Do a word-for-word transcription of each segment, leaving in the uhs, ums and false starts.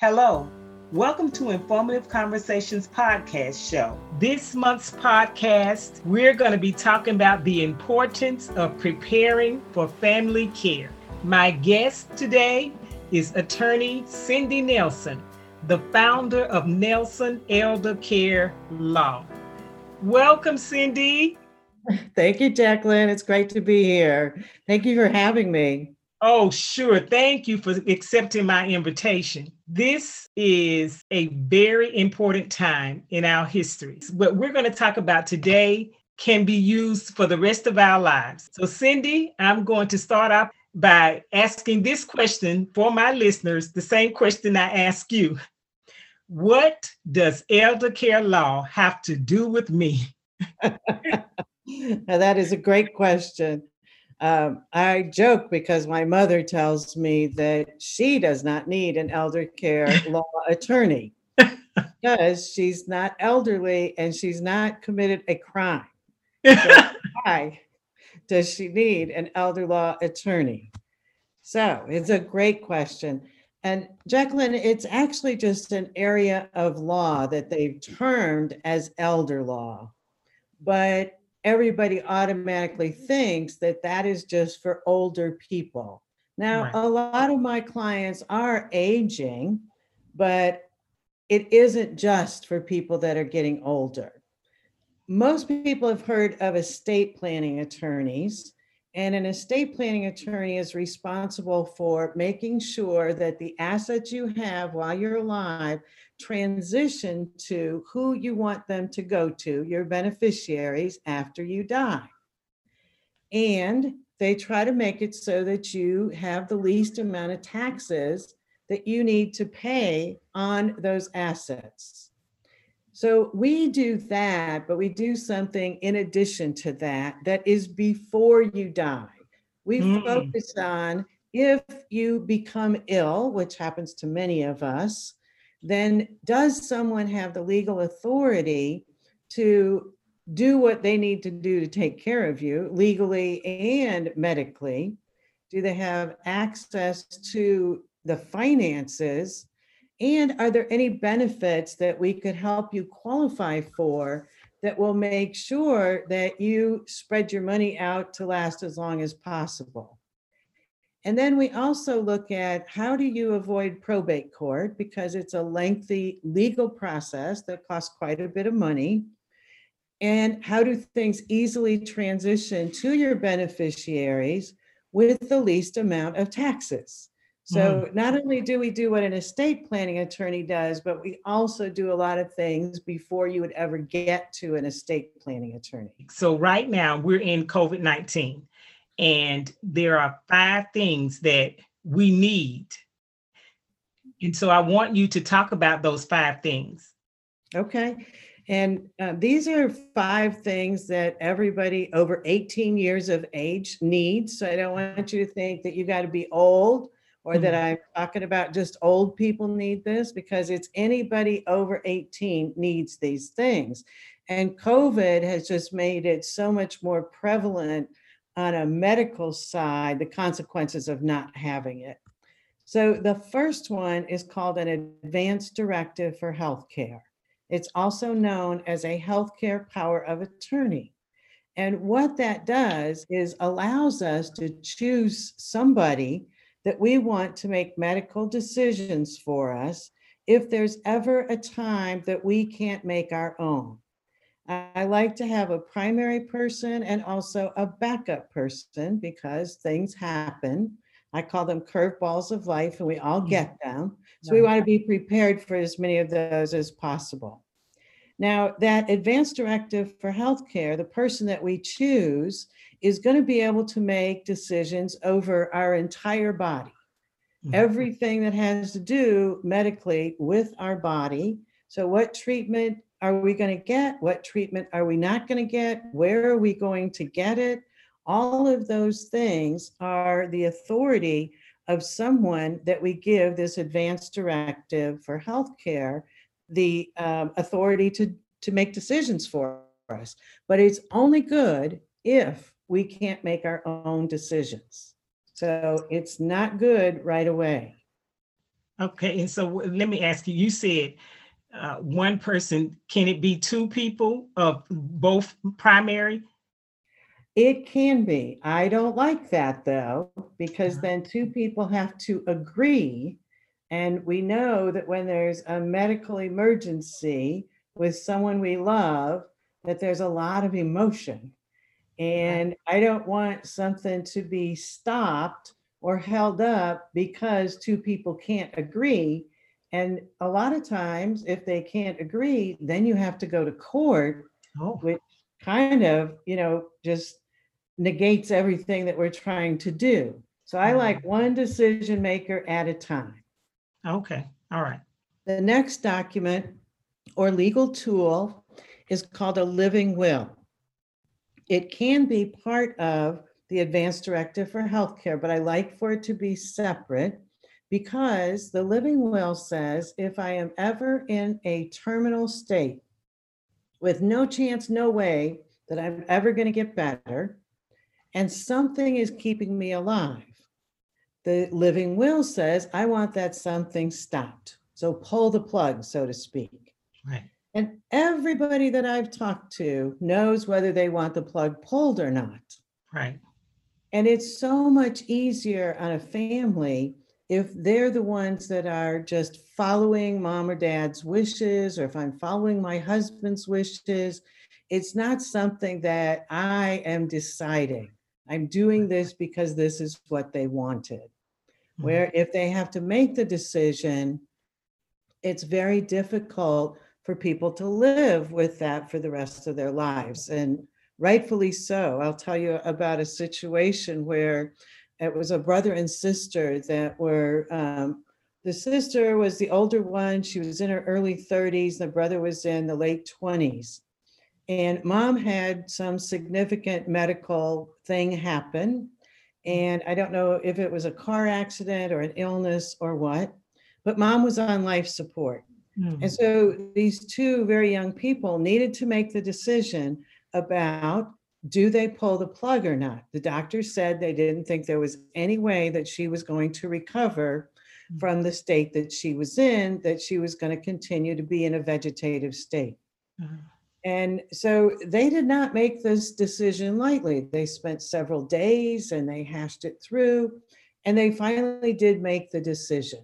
Hello, welcome to Informative Conversations podcast show. This month's podcast, we're going to be talking about the importance of preparing for family care. My guest today is attorney Cindy Nelson, the founder of Nelson Elder Care Law. Welcome, Cindy. Thank you, Jacqueline. It's great to be here. Thank you for having me. Oh, sure. Thank you for accepting my invitation. This is a very important time in our history. What we're going to talk about today can be used for the rest of our lives. So, Cindy, I'm going to start off by asking this question for my listeners, the same question I ask you. What does elder care law have to do with me? Now, that is a great question. Um, I joke because my mother tells me that she does not need an elder care law attorney because she's not elderly and she's not committed a crime. So why does she need an elder law attorney? So it's a great question. And Jacqueline, it's actually just an area of law that they've termed as elder law, but everybody automatically thinks that that is just for older people. Now, right. A lot of my clients are aging, but it isn't just for people that are getting older. Most people have heard of estate planning attorneys, and an estate planning attorney is responsible for making sure that the assets you have while you're alive transition to who you want them to go to, your beneficiaries, after you die. And they try to make it so that you have the least amount of taxes that you need to pay on those assets. So we do that, but we do something in addition to that, that is before you die. We mm. focus on if you become ill, which happens to many of us, then does someone have the legal authority to do what they need to do to take care of you legally and medically? Do they have access to the finances? And are there any benefits that we could help you qualify for that will make sure that you spread your money out to last as long as possible? And then we also look at how do you avoid probate court, because it's a lengthy legal process that costs quite a bit of money. And how do things easily transition to your beneficiaries with the least amount of taxes? So mm. not only do we do what an estate planning attorney does, but we also do a lot of things before you would ever get to an estate planning attorney. So right now we're in COVID nineteen. And there are five things that we need. And so I want you to talk about those five things. Okay. And uh, these are five things that everybody over eighteen years of age needs. So I don't want you to think that you got to be old or mm-hmm. that I'm talking about just old people need this, because it's anybody over eighteen needs these things. And COVID has just made it so much more prevalent on a medical side, the consequences of not having it. So the first one is called an advance directive for healthcare. It's also known as a healthcare power of attorney. And what that does is allows us to choose somebody that we want to make medical decisions for us if there's ever a time that we can't make our own. I like to have a primary person and also a backup person because things happen. I call them curveballs of life, and we all get them. So we want to be prepared for as many of those as possible. Now, that advance directive for healthcare, the person that we choose is going to be able to make decisions over our entire body, mm-hmm. everything that has to do medically with our body. So what treatment are we going to get? What treatment are we not going to get? Where are we going to get it? All of those things are the authority of someone that we give this advance directive for healthcare, the um, authority to, to make decisions for us. But it's only good if we can't make our own decisions. So it's not good right away. Okay, and so let me ask you, you said uh, one person, can it be two people of both primary? It can be. I don't like that though, because uh-huh. then two people have to agree. And we know that when there's a medical emergency with someone we love, that there's a lot of emotion. And I don't want something to be stopped or held up because two people can't agree. And a lot of times, if they can't agree, then you have to go to court, oh. which kind of, you know, just negates everything that we're trying to do. So I like one decision maker at a time. Okay, all right. The next document or legal tool is called a living will. It can be part of the Advanced Directive for Healthcare, but I like for it to be separate because the living will says, if I am ever in a terminal state with no chance, no way that I'm ever going to get better, and something is keeping me alive, the living will says, I want that something stopped. So pull the plug, so to speak. Right. And everybody that I've talked to knows whether they want the plug pulled or not. Right. And it's so much easier on a family if they're the ones that are just following mom or dad's wishes, or if I'm following my husband's wishes. It's not something that I am deciding. I'm doing this because this is what they wanted. Mm-hmm. Where if they have to make the decision, it's very difficult for people to live with that for the rest of their lives. And rightfully so. I'll tell you about a situation where it was a brother and sister that were, um, the sister was the older one. She was in her early thirties. The brother was in the late twenties. And mom had some significant medical thing happen. And I don't know if it was a car accident or an illness or what, but mom was on life support. And so these two very young people needed to make the decision about, do they pull the plug or not? The doctor said they didn't think there was any way that she was going to recover from the state that she was in, that she was going to continue to be in a vegetative state. Uh-huh. And so they did not make this decision lightly. They spent several days and they hashed it through, and they finally did make the decision.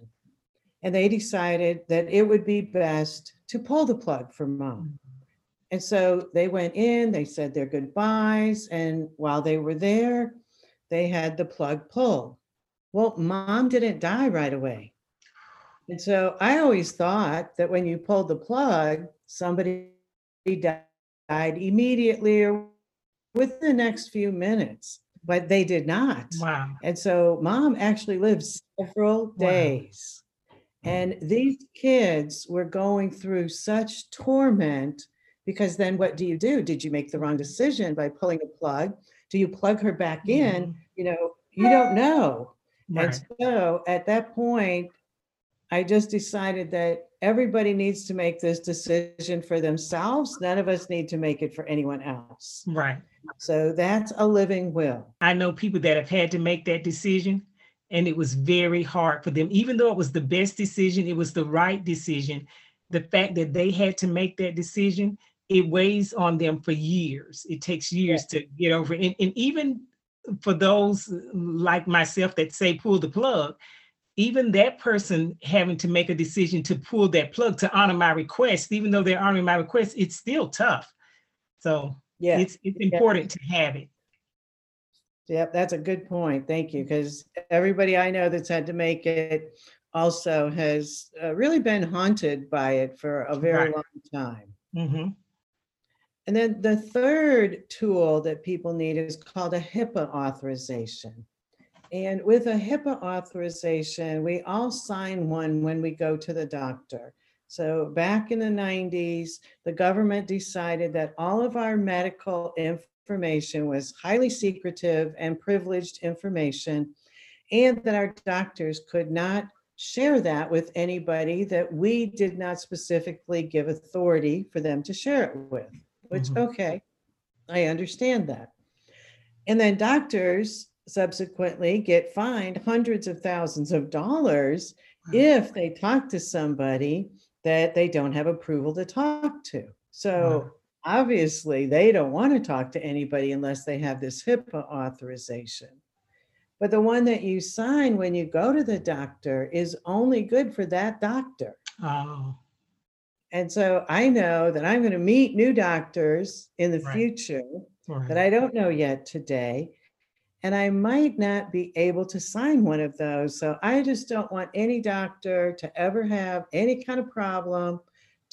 And they decided that it would be best to pull the plug for mom. And so they went in, they said their goodbyes. And while they were there, they had the plug pulled. Well, mom didn't die right away. And so I always thought that when you pulled the plug, somebody died immediately or within the next few minutes, but they did not. Wow. And so mom actually lived several days. Wow. And these kids were going through such torment, because then what do you do? Did you make the wrong decision by pulling a plug? Do you plug her back in? You know, you don't know. Right. And so at that point, I just decided that everybody needs to make this decision for themselves. None of us need to make it for anyone else. Right. So that's a living will. I know people that have had to make that decision, and it was very hard for them. Even though it was the best decision, it was the right decision, the fact that they had to make that decision, it weighs on them for years. It takes years yeah. to get over it. And, and even for those like myself that say pull the plug, even that person having to make a decision to pull that plug to honor my request, even though they're honoring my request, it's still tough. So yeah. it's, it's important yeah. to have it. Yep, that's a good point. Thank you. Because everybody I know that's had to make it also has uh, really been haunted by it for a very right. long time. Mm-hmm. And then the third tool that people need is called a HIPAA authorization. And with a HIPAA authorization, we all sign one when we go to the doctor. So back in the nineties, the government decided that all of our medical information information was highly secretive and privileged information, and that our doctors could not share that with anybody that we did not specifically give authority for them to share it with, which, mm-hmm. okay, I understand that. And then doctors subsequently get fined hundreds of thousands of dollars if they talk to somebody that they don't have approval to talk to. So obviously they don't want to talk to anybody unless they have this HIPAA authorization. But the one that you sign when you go to the doctor is only good for that doctor. Oh. And so I know that I'm going to meet new doctors in the right. future right. that I don't know yet today. And I might not be able to sign one of those. So I just don't want any doctor to ever have any kind of problem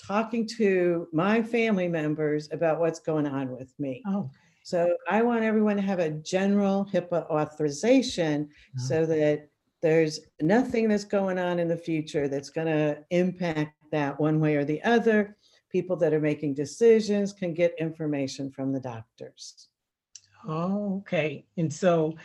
talking to my family members about what's going on with me. Oh. So I want everyone to have a general HIPAA authorization oh. so that there's nothing that's going on in the future that's going to impact that one way or the other. People that are making decisions can get information from the doctors. Oh, okay. And so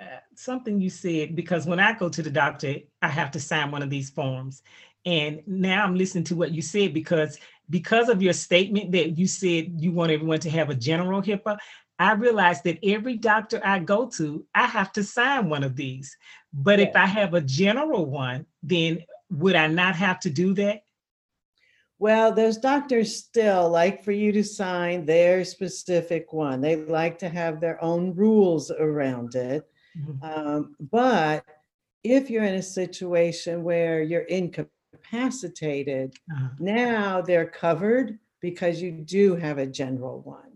uh, something you said, because when I go to the doctor, I have to sign one of these forms. And now I'm listening to what you said, because because of your statement that you said you want everyone to have a general HIPAA, I realized that every doctor I go to, I have to sign one of these. But yeah. if I have a general one, then would I not have to do that? Well, those doctors still like for you to sign their specific one. They like to have their own rules around it. Mm-hmm. Um, but if you're in a situation where you're incapacitated, uh-huh. now they're covered because you do have a general one.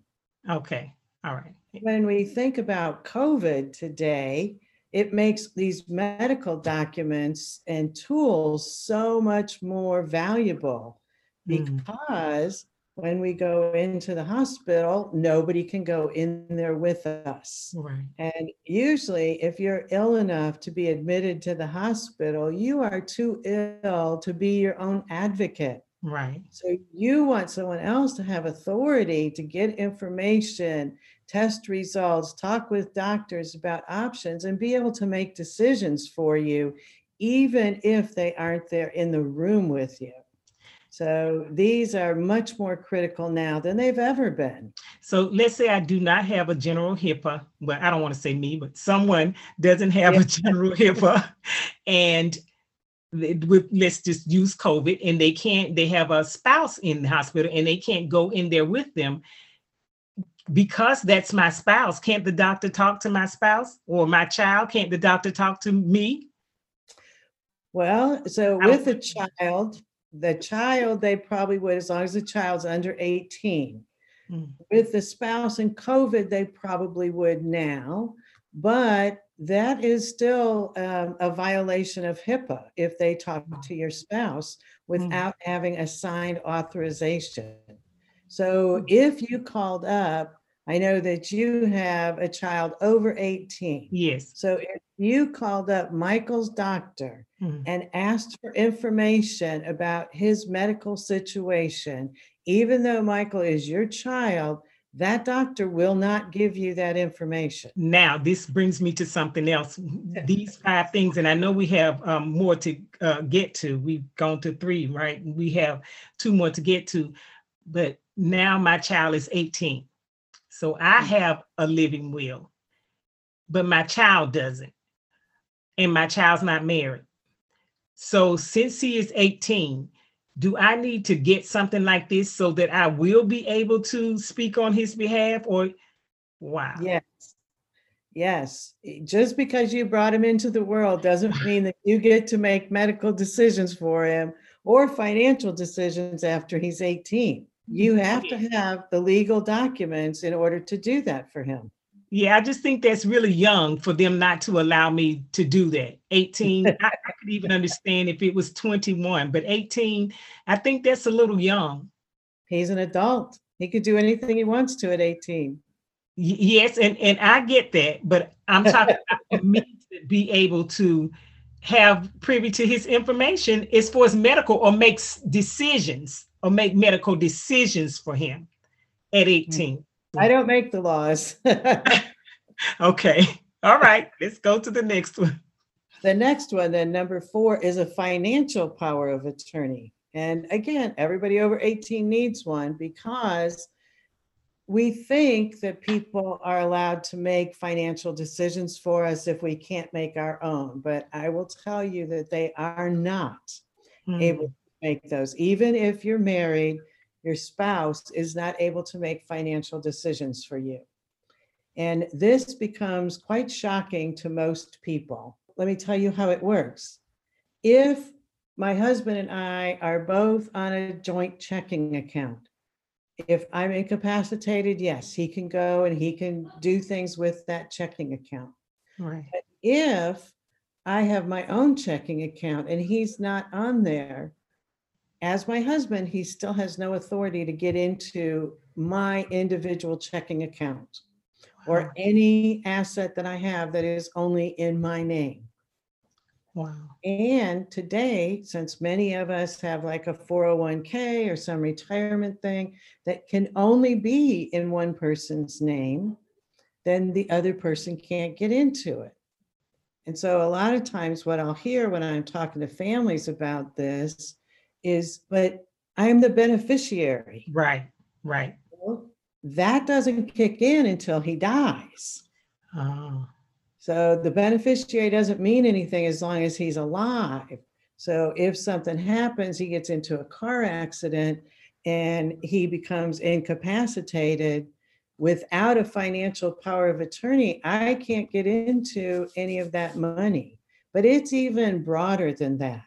Okay. All right. When we think about COVID today, it makes these medical documents and tools so much more valuable. Because when we go into the hospital, nobody can go in there with us. Right. And usually if you're ill enough to be admitted to the hospital, you are too ill to be your own advocate. Right. So you want someone else to have authority to get information, test results, talk with doctors about options, and be able to make decisions for you, even if they aren't there in the room with you. So these are much more critical now than they've ever been. So let's say I do not have a general HIPAA. Well, I don't want to say me, but someone doesn't have yeah. a general HIPAA. And with, let's just use COVID, and they can't, they have a spouse in the hospital and they can't go in there with them. Because that's my spouse, can't the doctor talk to my spouse or my child? Can't the doctor talk to me? Well, so with a child... The child, they probably would, as long as the child's under eighteen. Mm. With the spouse and COVID, they probably would now, but that is still um, a violation of HIPAA if they talk to your spouse without mm. having a signed authorization. So if you called up, I know that you have a child over eighteen. Yes. So if you called up Michael's doctor mm-hmm. and asked for information about his medical situation, even though Michael is your child, that doctor will not give you that information. Now, this brings me to something else. These five things, and I know we have um, more to uh, get to. We've gone to three, right? We have two more to get to, but now my child is eighteen. So I have a living will, but my child doesn't, and my child's not married. So since he is eighteen, do I need to get something like this so that I will be able to speak on his behalf? Or wow. Yes. Yes. Just because you brought him into the world doesn't mean that you get to make medical decisions for him or financial decisions after he's eighteen. You have to have the legal documents in order to do that for him. Yeah, I just think that's really young for them not to allow me to do that. eighteen, I, I could even understand if it was twenty-one, but eighteen, I think that's a little young. He's an adult. He could do anything he wants to at eighteen. Y- yes, and, and I get that, but I'm talking about me to be able to have privy to his information as far as medical or makes decisions. or make medical decisions for him at eighteen. I don't make the laws. Okay. All right. Let's go to the next one. The next one, then number four, is a financial power of attorney. And again, everybody over eighteen needs one because we think that people are allowed to make financial decisions for us if we can't make our own, but I will tell you that they are not mm-hmm. able to make those. Even if you're married, your spouse is not able to make financial decisions for you. And this becomes quite shocking to most people. Let me tell you how it works. If my husband and I are both on a joint checking account, if I'm incapacitated, yes, he can go and he can do things with that checking account. Right. But if I have my own checking account and he's not on there, as my husband, he still has no authority to get into my individual checking account wow. or any asset that I have that is only in my name. Wow. And today, since many of us have like a four oh one k or some retirement thing that can only be in one person's name, then the other person can't get into it. And so a lot of times what I'll hear when I'm talking to families about this is, but I'm the beneficiary. Right, right. Well, that doesn't kick in until he dies. Oh. So the beneficiary doesn't mean anything as long as he's alive. So if something happens, he gets into a car accident and he becomes incapacitated without a financial power of attorney, I can't get into any of that money. But it's even broader than that.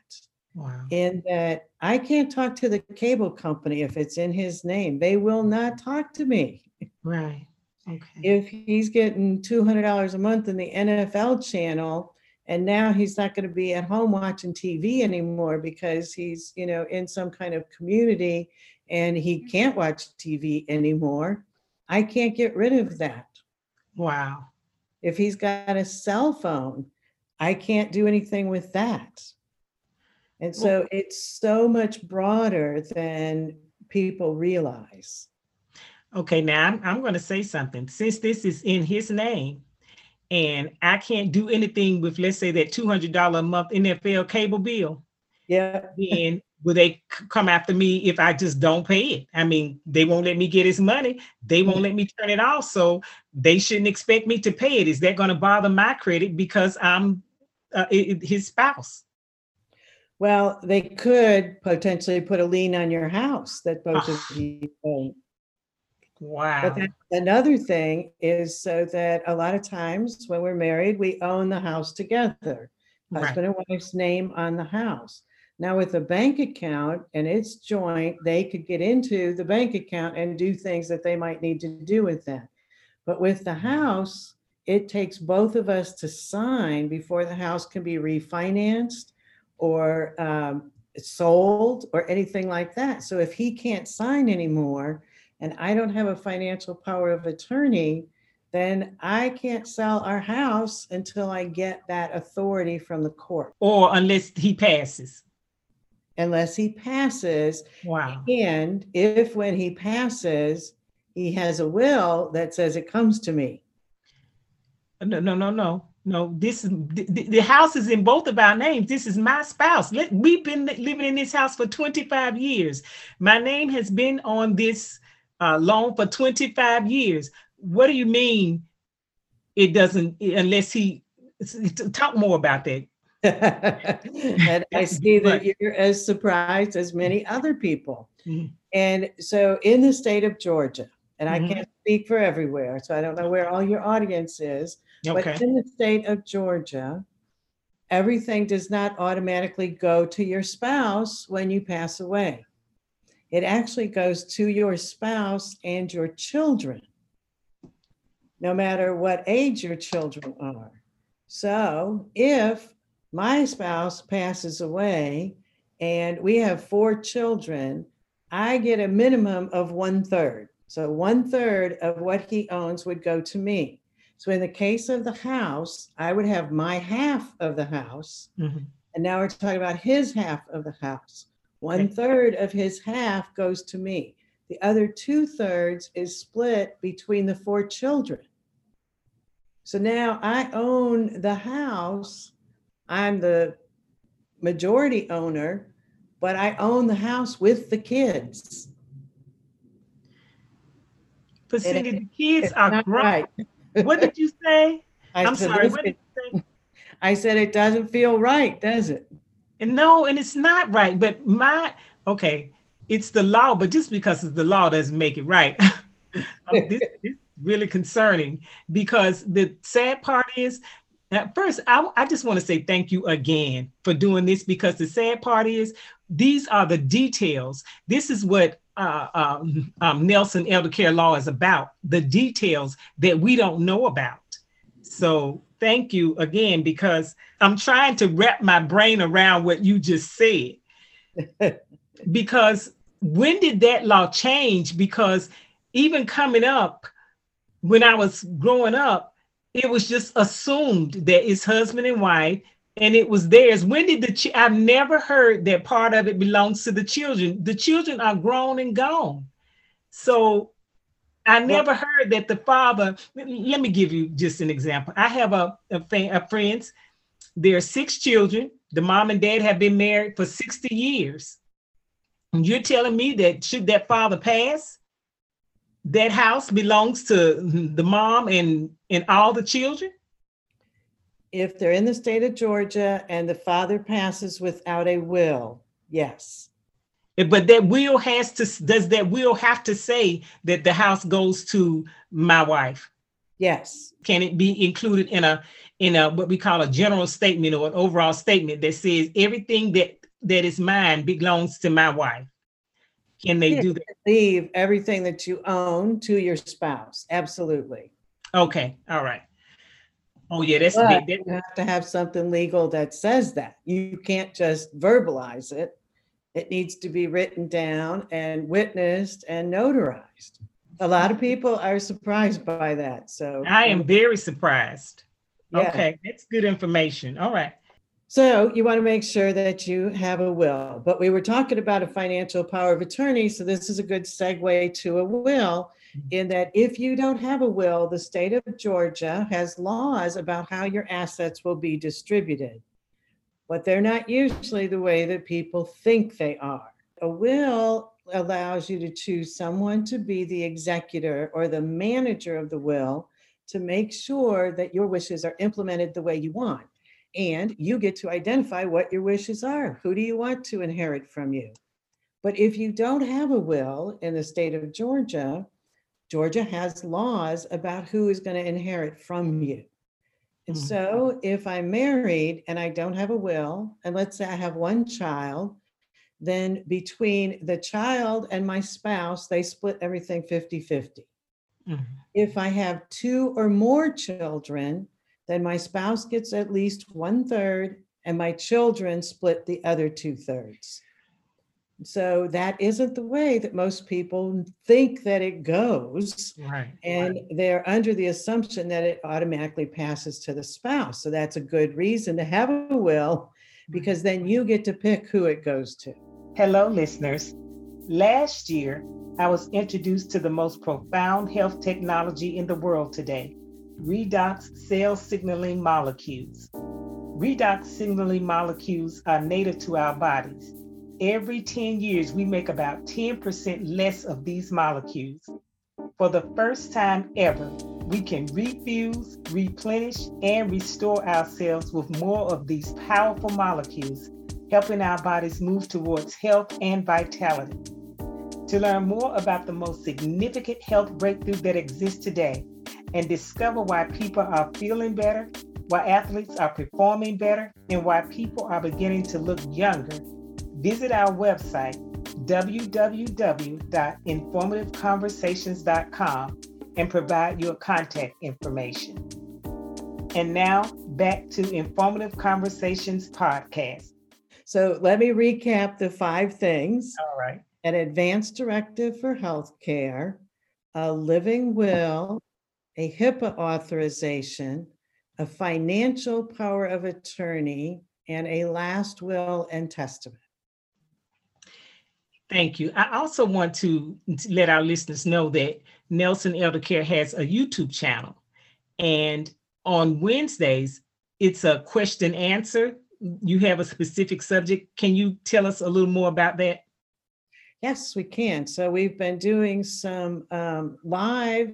Wow. In that I can't talk to the cable company if it's in his name. They will not talk to me. Right. Okay. If he's getting two hundred dollars a month in the N F L channel, and now he's not going to be at home watching T V anymore because he's, you know, in some kind of community and he can't watch T V anymore, I can't get rid of that. Wow. If he's got a cell phone, I can't do anything with that. And so it's so much broader than people realize. Okay, now I'm, I'm going to say something. Since this is in his name and I can't do anything with, let's say, that two hundred dollars a month N F L cable bill, yeah, then will they come after me if I just don't pay it? I mean, they won't let me get his money. They won't let me turn it off. So they shouldn't expect me to pay it. Is that going to bother my credit because I'm uh, his spouse? Well, they could potentially put a lien on your house that both oh. of you pay. Wow. But that's another thing is so that a lot of times when we're married, we own the house together, right. Husband and wife's name on the house. Now with a bank account and it's joint, they could get into the bank account and do things that they might need to do with that. But with the house, it takes both of us to sign before the house can be refinanced or um, sold or anything like that. So if he can't sign anymore, and I don't have a financial power of attorney, then I can't sell our house until I get that authority from the court. Or unless he passes. Unless he passes. Wow. And if when he passes, he has a will that says it comes to me. No, no, no, no. No, this is the, the house is in both of our names. This is my spouse. Let, we've been living in this house for twenty-five years. My name has been on this Uh, loan for twenty-five years. What do you mean it doesn't, unless he, talk more about that. And I see that you're as surprised as many other people. Mm-hmm. And so in the state of Georgia, and mm-hmm. I can't speak for everywhere, so I don't know where all your audience is, okay. But in the state of Georgia, everything does not automatically go to your spouse when you pass away. It actually goes to your spouse and your children, no matter what age your children are. So if my spouse passes away and we have four children, I get a minimum of one third. So one third of what he owns would go to me. So in the case of the house, I would have my half of the house. Mm-hmm. And now we're talking about his half of the house. One third of his half goes to me. The other two thirds is split between the four children. So now I own the house. I'm the majority owner, but I own the house with the kids. But Cindy, the kids are grown. Right. What did you say? I I'm said, sorry, what did you say? I said it doesn't feel right, does it? And no, and it's not right. But my, okay, it's the law, but just because it's the law doesn't make it right. this, this really concerning, because the sad part is, now, first, I, I just want to say thank you again for doing this, because the sad part is these are the details. This is what uh, um, um, Nelson Elder Care Law is about, the details that we don't know about. So thank you again, because I'm trying to wrap my brain around what you just said. Because when did that law change? Because even coming up, when I was growing up, it was just assumed that it's husband and wife, and it was theirs. When did the, ch- I've never heard that part of it belongs to the children. The children are grown and gone. So I never well, heard that the father, let me give you just an example. I have a, a, fa- a friends, there are six children. The mom and dad have been married for sixty years. And you're telling me that should that father pass, that house belongs to the mom and, and all the children? If they're in the state of Georgia and the father passes without a will, yes. But that will has to, does that will have to say that the house goes to my wife? Yes. Can it be included in a, in a, what we call a general statement or an overall statement that says everything that, that is mine belongs to my wife? Can they do that? Leave everything that you own to your spouse. Absolutely. Okay. All right. Oh yeah, that's big. You have to have something legal that says that. You can't just verbalize it. It needs to be written down and witnessed and notarized. A lot of people are surprised by that. So I am very surprised. Yeah. Okay, that's good information. All right. So you want to make sure that you have a will, but we were talking about a financial power of attorney. So this is a good segue to a will, in that if you don't have a will, the state of Georgia has laws about how your assets will be distributed, but they're not usually the way that people think they are. A will allows you to choose someone to be the executor or the manager of the will to make sure that your wishes are implemented the way you want. And you get to identify what your wishes are. Who do you want to inherit from you? But if you don't have a will in the state of Georgia, Georgia has laws about who is going to inherit from you. And mm-hmm. so if I'm married and I don't have a will, and let's say I have one child, then between the child and my spouse, they split everything fifty-fifty. Mm-hmm. If I have two or more children, then my spouse gets at least one third and my children split the other two thirds. So that isn't the way that most people think that it goes. Right. And right. they're under the assumption that it automatically passes to the spouse. So that's a good reason to have a will, because then you get to pick who it goes to. Hello, listeners. Last year, I was introduced to the most profound health technology in the world today. Redox cell signaling molecules. Redox signaling molecules are native to our bodies. Every ten years, we make about ten percent less of these molecules. For the first time ever, we can refuse, replenish, and restore ourselves with more of these powerful molecules, helping our bodies move towards health and vitality. To learn more about the most significant health breakthrough that exists today, and discover why people are feeling better, why athletes are performing better, and why people are beginning to look younger, visit our website, w w w dot informative conversations dot com, and provide your contact information. And now, back to Informative Conversations Podcast. So let me recap the five things. All right. An advance directive for healthcare, a living will, a HIPAA authorization, a financial power of attorney, and a last will and testament. Thank you. I also want to let our listeners know that Nelson Elder Care has a YouTube channel. And on Wednesdays, it's a question answer. You have a specific subject. Can you tell us a little more about that? Yes, we can. So we've been doing some um, live,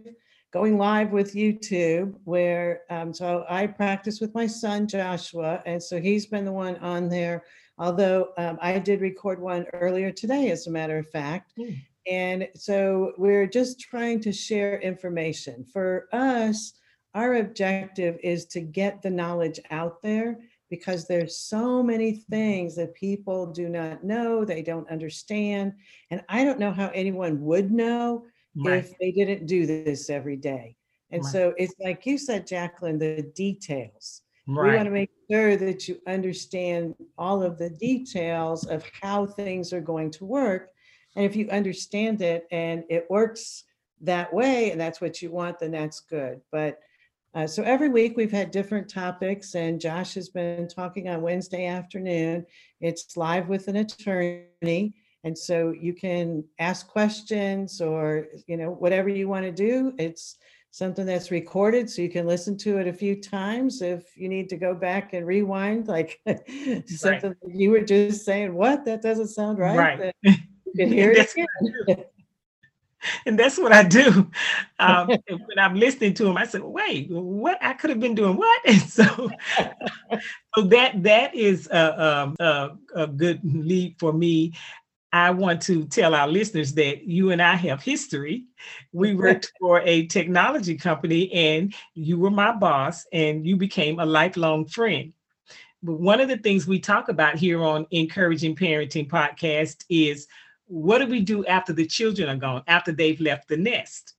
going live with YouTube where, um, so I practice with my son, Joshua. And so he's been the one on there. Although um, I did record one earlier today, as a matter of fact. Mm. And so we're just trying to share information. For us, our objective is to get the knowledge out there, because there's so many things that people do not know, they don't understand. And I don't know how anyone would know right. if they didn't do this every day. And right. so it's like you said, Jacqueline, the details. Right. We want to make sure that you understand all of the details of how things are going to work. And if you understand it and it works that way, and that's what you want, then that's good. But Uh, so every week we've had different topics, and Josh has been talking on Wednesday afternoon. It's live with an attorney. And so you can ask questions or, you know, whatever you want to do. It's something that's recorded, so you can listen to it a few times if you need to go back and rewind, like something right. that you were just saying, what, that doesn't sound right. right. You can hear it again. And that's what I do. Um, when I'm listening to him, I said, wait, what? I could have been doing what? And so, so that that is a, a, a good lead for me. I want to tell our listeners that you and I have history. We worked for a technology company, and you were my boss, and you became a lifelong friend. But one of the things we talk about here on Encouraging Parenting Podcast is, what do we do after the children are gone, after they've left the nest?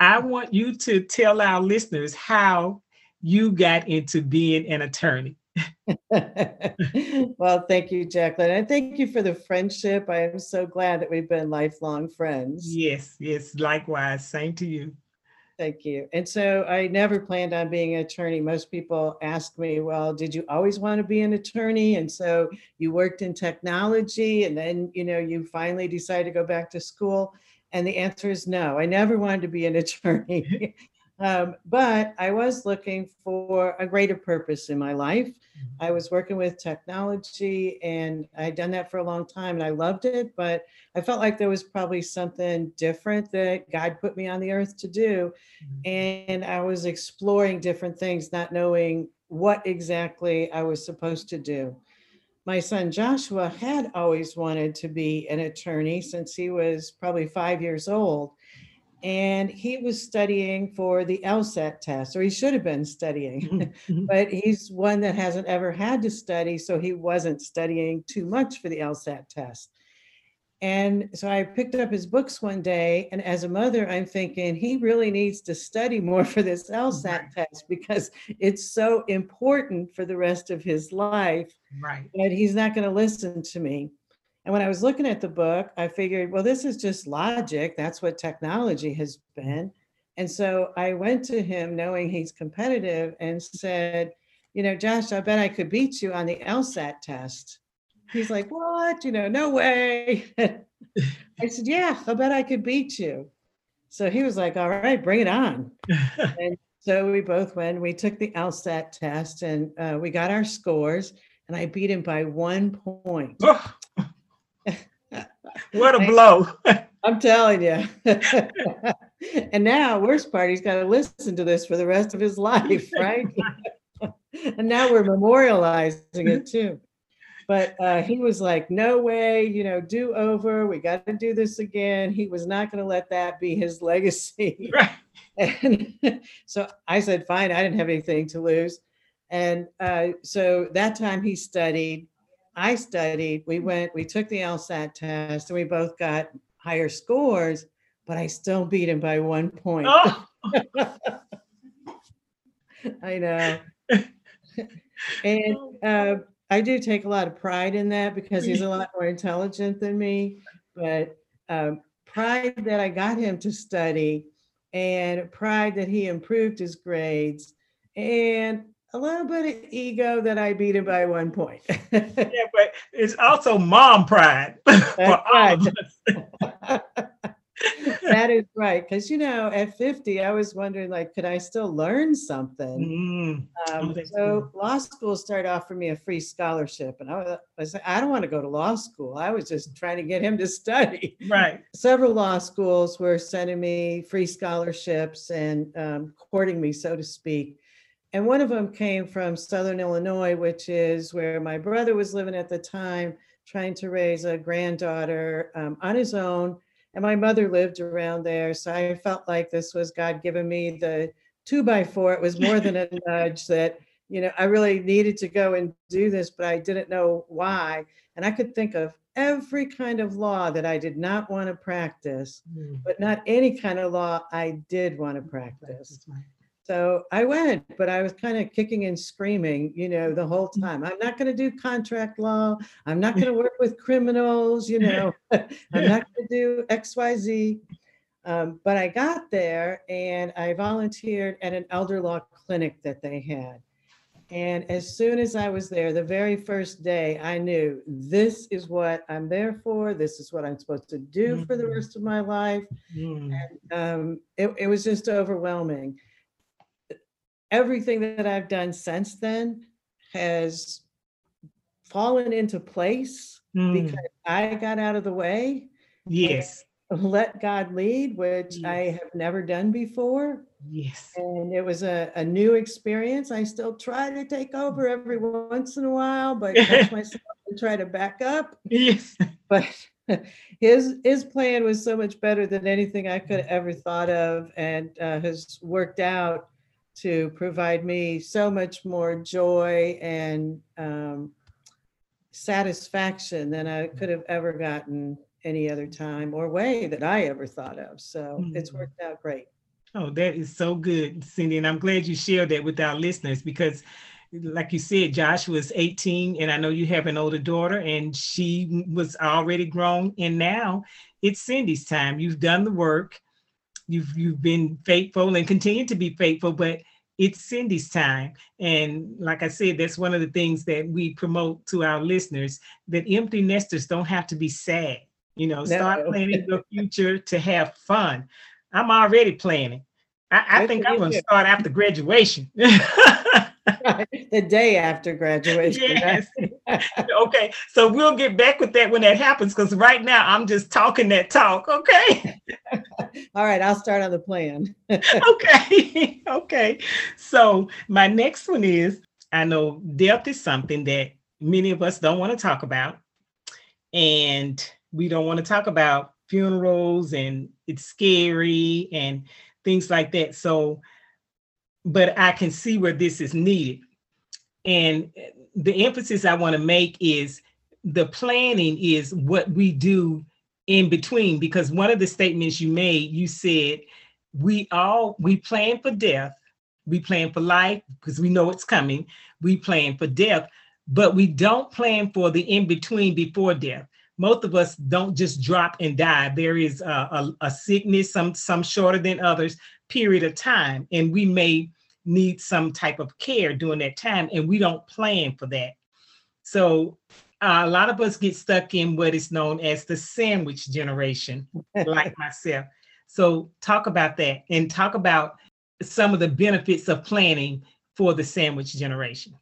I want you to tell our listeners how you got into being an attorney. Well, thank you, Jacqueline. And thank you for the friendship. I am so glad that we've been lifelong friends. Yes, yes. Likewise. Same to you. Thank you. And so I never planned on being an attorney. Most people ask me, well, did you always want to be an attorney? And so you worked in technology, and then, you know, you finally decided to go back to school. And the answer is no, I never wanted to be an attorney. um, but I was looking for a greater purpose in my life. I was working with technology, and I'd done that for a long time, and I loved it, but I felt like there was probably something different that God put me on the earth to do. And I was exploring different things, not knowing what exactly I was supposed to do. My son Joshua had always wanted to be an attorney since he was probably five years old. And he was studying for the LSAT test, or he should have been studying, but he's one that hasn't ever had to study. So he wasn't studying too much for the LSAT test. And so I picked up his books one day, and as a mother, I'm thinking he really needs to study more for this LSAT test, because it's so important for the rest of his life, right. but he's not going to listen to me. And when I was looking at the book, I figured, well, this is just logic. That's what technology has been. And so I went to him knowing he's competitive and said, you know, Josh, I bet I could beat you on the LSAT test. He's like, what? You know, no way. I said, yeah, I bet I could beat you. So he was like, all right, bring it on. And so we both went, we took the LSAT test, and uh, we got our scores, and I beat him by one point. Oh. What a blow. I'm telling you. And now, worst part, he's got to listen to this for the rest of his life, right? And now we're memorializing it too. But uh, he was like, no way, you know, do over. We got to do this again. He was not going to let that be his legacy. Right. And so I said, fine, I didn't have anything to lose. And uh, so that time he studied. I studied, we went, we took the LSAT test, and we both got higher scores, but I still beat him by one point. Oh. I know. And uh, I do take a lot of pride in that, because he's a lot more intelligent than me, but um, pride that I got him to study, and pride that he improved his grades, and a little bit of ego that I beat him by one point. Yeah, but it's also mom pride. That's for all right. of us. That is right. Because, you know, at fifty, I was wondering, like, could I still learn something? Mm-hmm. um, so, so law school started offering me a free scholarship. And I was, I was like, I don't want to go to law school. I was just trying to get him to study. Right. Several law schools were sending me free scholarships and um, courting me, so to speak. And one of them came from Southern Illinois, which is where my brother was living at the time, trying to raise a granddaughter um, on his own. And my mother lived around there. So I felt like this was God giving me the two by four. It was more than a nudge that, you know, I really needed to go and do this, but I didn't know why. And I could think of every kind of law that I did not want to practice, mm. but not any kind of law I did want to practice. So I went, but I was kind of kicking and screaming, you know, the whole time. I'm not going to do contract law. I'm not going to work with criminals, you know, I'm not going to do X, Y, Z. Um, but I got there and I volunteered at an elder law clinic that they had. And as soon as I was there, the very first day, I knew this is what I'm there for. This is what I'm supposed to do for the rest of my life. Mm. And um, it, it was just overwhelming. Everything that I've done since then has fallen into place mm. because I got out of the way. Yes. Let God lead, which yes. I have never done before. Yes. And it was a, a new experience. I still try to take over every once in a while, but catch myself and try to back up. Yes. But His his plan was so much better than anything I could have ever thought of, and uh, has worked out to provide me so much more joy and um, satisfaction than I could have ever gotten any other time or way that I ever thought of. So mm-hmm. it's worked out great. Oh, that is so good, Cindy. And I'm glad you shared that with our listeners, because like you said, Joshua's eighteen, and I know you have an older daughter, and she was already grown. And now it's Cindy's time. You've done the work. You've you've been faithful and continue to be faithful, but it's Cindy's time. And like I said, that's one of the things that we promote to our listeners, that empty nesters don't have to be sad. You know, no. Start planning your future to have fun. I'm already planning. I, I think I'm going to start after graduation. The day after graduation. Yes. Okay. So we'll get back with that when that happens, because right now I'm just talking that talk. Okay. All right. I'll start on the plan. Okay. Okay. So my next one is, I know depth is something that many of us don't want to talk about, and we don't want to talk about funerals, and it's scary and things like that. So but I can see where this is needed. And the emphasis I want to make is the planning is what we do in between, because one of the statements you made, you said, we all, we plan for death, we plan for life, because we know it's coming, we plan for death, but we don't plan for the in-between before death. Most of us don't just drop and die. There is a, a, a sickness, some some shorter than others, period of time. And we may need some type of care during that time, and we don't plan for that. So uh, a lot of us get stuck in what is known as the sandwich generation, like myself. So talk about that, and talk about some of the benefits of planning for the sandwich generation.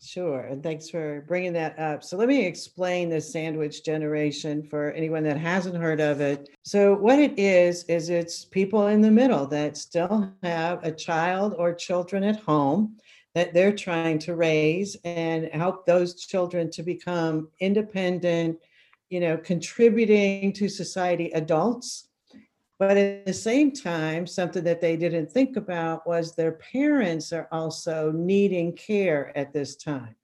Sure. And thanks for bringing that up. So let me explain the sandwich generation for anyone that hasn't heard of it. So what it is, is it's people in the middle that still have a child or children at home that they're trying to raise and help those children to become independent, you know, contributing to society adults. But at the same time, something that they didn't think about was their parents are also needing care at this time.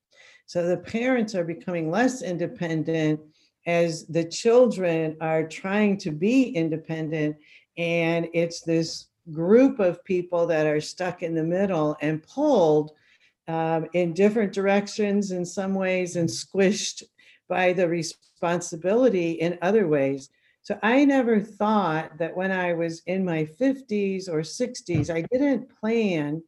So the parents are becoming less independent as the children are trying to be independent. And it's this group of people that are stuck in the middle and pulled um, in different directions in some ways, and squished by the responsibility in other ways. So I never thought that when I was in my fifties or sixties, I didn't plan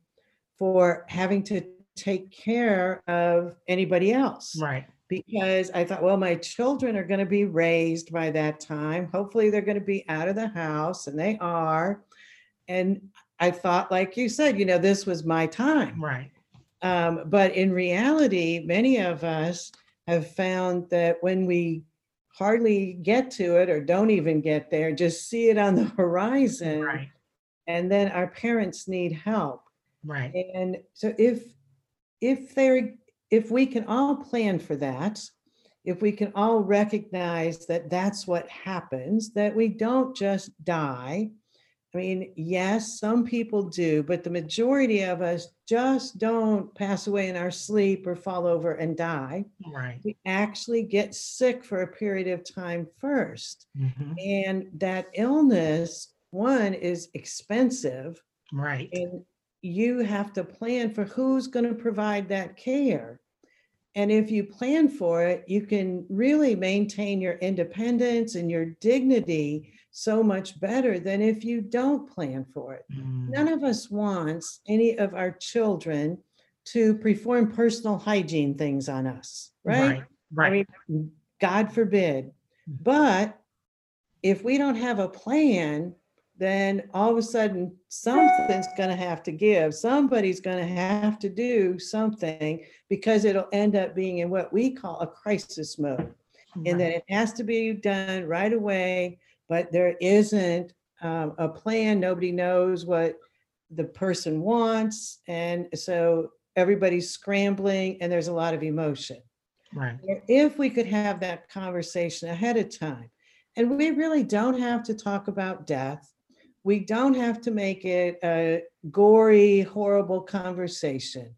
for having to take care of anybody else. Right. because I thought, well, my children are going to be raised by that time. Hopefully they're going to be out of the house, and they are. And I thought, like you said, you know, this was my time. Right. Um, but in reality, many of us have found that when we hardly get to it or don't even get there, just see it on the horizon. Right. And then our parents need help. Right. And so if if they're if we can all plan for that, if we can all recognize that that's what happens, that we don't just die. I mean, yes, some people do, but the majority of us just don't pass away in our sleep or fall over and die. Right. We actually get sick for a period of time first. Mm-hmm. And that illness, one, is expensive. Right. And you have to plan for who's going to provide that care. And if you plan for it, you can really maintain your independence and your dignity so much better than if you don't plan for it. Mm. None of us wants any of our children to perform personal hygiene things on us, right? Right, right. I mean, God forbid. But if we don't have a plan, then all of a sudden something's going to have to give. Somebody's going to have to do something, because it'll end up being in what we call a crisis mode. Right. And then it has to be done right away, but there isn't um, a plan. Nobody knows what the person wants. And so everybody's scrambling, and there's a lot of emotion. Right. If we could have that conversation ahead of time, and we really don't have to talk about death. We don't have to make it a gory, horrible conversation.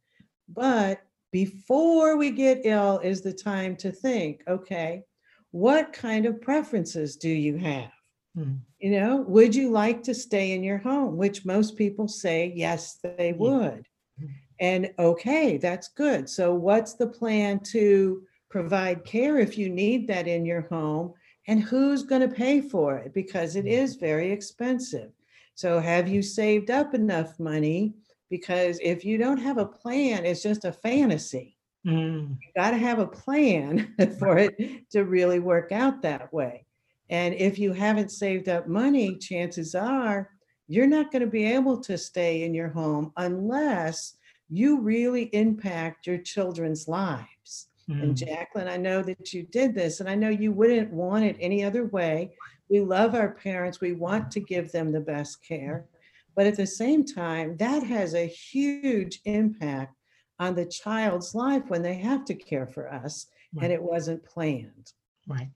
But before we get ill is the time to think, okay, what kind of preferences do you have? Hmm. You know, would you like to stay in your home? Which most people say, yes, they would. Yeah. And okay, that's good. So what's the plan to provide care if you need that in your home? And who's going to pay for it? Because it is very expensive. So have you saved up enough money? Because if you don't have a plan, it's just a fantasy. Mm. You got to have a plan for it to really work out that way. And if you haven't saved up money, chances are you're not going to be able to stay in your home unless you really impact your children's lives. And Jacqueline, I know that you did this, and I know you wouldn't want it any other way. We love our parents. We want to give them the best care. But at the same time, that has a huge impact on the child's life when they have to care for us. Right. And it wasn't planned. Right.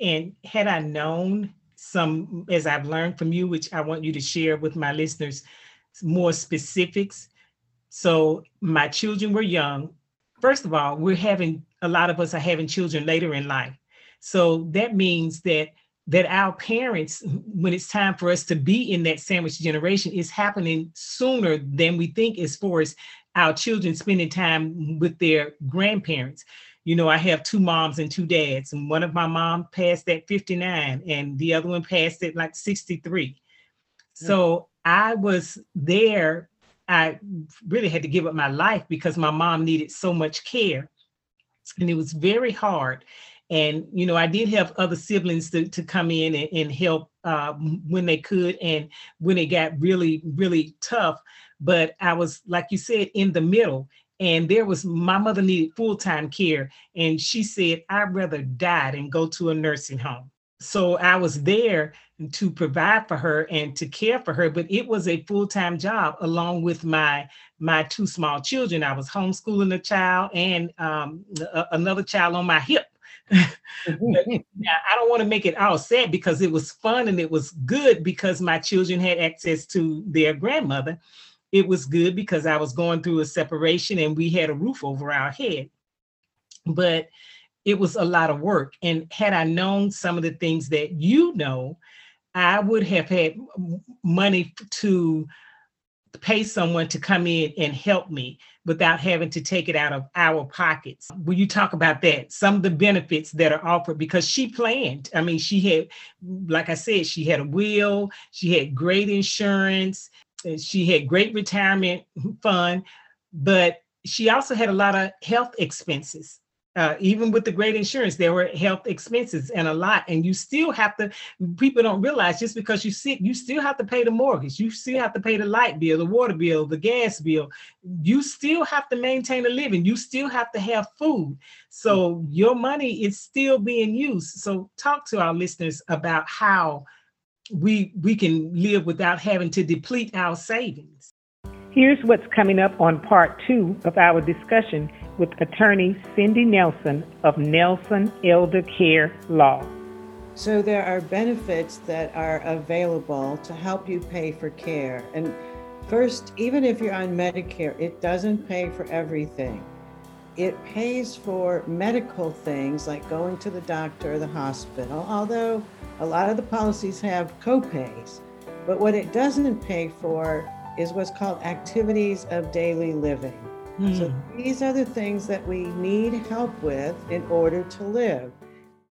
And had I known some, as I've learned from you, which I want you to share with my listeners, more specifics. So my children were young. First of all, we're having, a lot of us are having children later in life. So that means that that our parents, when it's time for us to be in that sandwich generation, is happening sooner than we think, as far as our children spending time with their grandparents. You know, I have two moms and two dads, and one of my mom passed at fifty-nine and the other one passed at like sixty-three. Mm-hmm. So I was there. I really had to give up my life because my mom needed so much care, and it was very hard. And, you know, I did have other siblings to, to come in and, and help uh, when they could, and when it got really, really tough. But I was, like you said, in the middle, and there was, my mother needed full-time care, and she said, I'd rather die than go to a nursing home. So I was there to provide for her and to care for her, but it was a full-time job along with my my two small children. I was homeschooling a child and um, a, another child on my hip. Now, I don't want to make it all sad, because it was fun and it was good because my children had access to their grandmother. It was good because I was going through a separation and we had a roof over our head. But it was a lot of work. And had I known some of the things that you know, I would have had money to pay someone to come in and help me without having to take it out of our pockets. Will you talk about that? Some of the benefits that are offered, because she planned. I mean, she had, like I said, she had a will, she had great insurance, she had great retirement fund, but she also had a lot of health expenses. Uh, even with the great insurance, there were health expenses and a lot. And you still have to, people don't realize just because you're sick, you still have to pay the mortgage. You still have to pay the light bill, the water bill, the gas bill. You still have to maintain a living. You still have to have food. So your money is still being used. So talk to our listeners about how we, we can live without having to deplete our savings. Here's what's coming up on part two of our discussion with attorney Cindy Nelson of Nelson Elder Care Law. So there are benefits that are available to help you pay for care. And first, even if you're on Medicare, it doesn't pay for everything. It pays for medical things like going to the doctor or the hospital, although a lot of the policies have co-pays. But what it doesn't pay for is what's called activities of daily living. So these are the things that we need help with in order to live.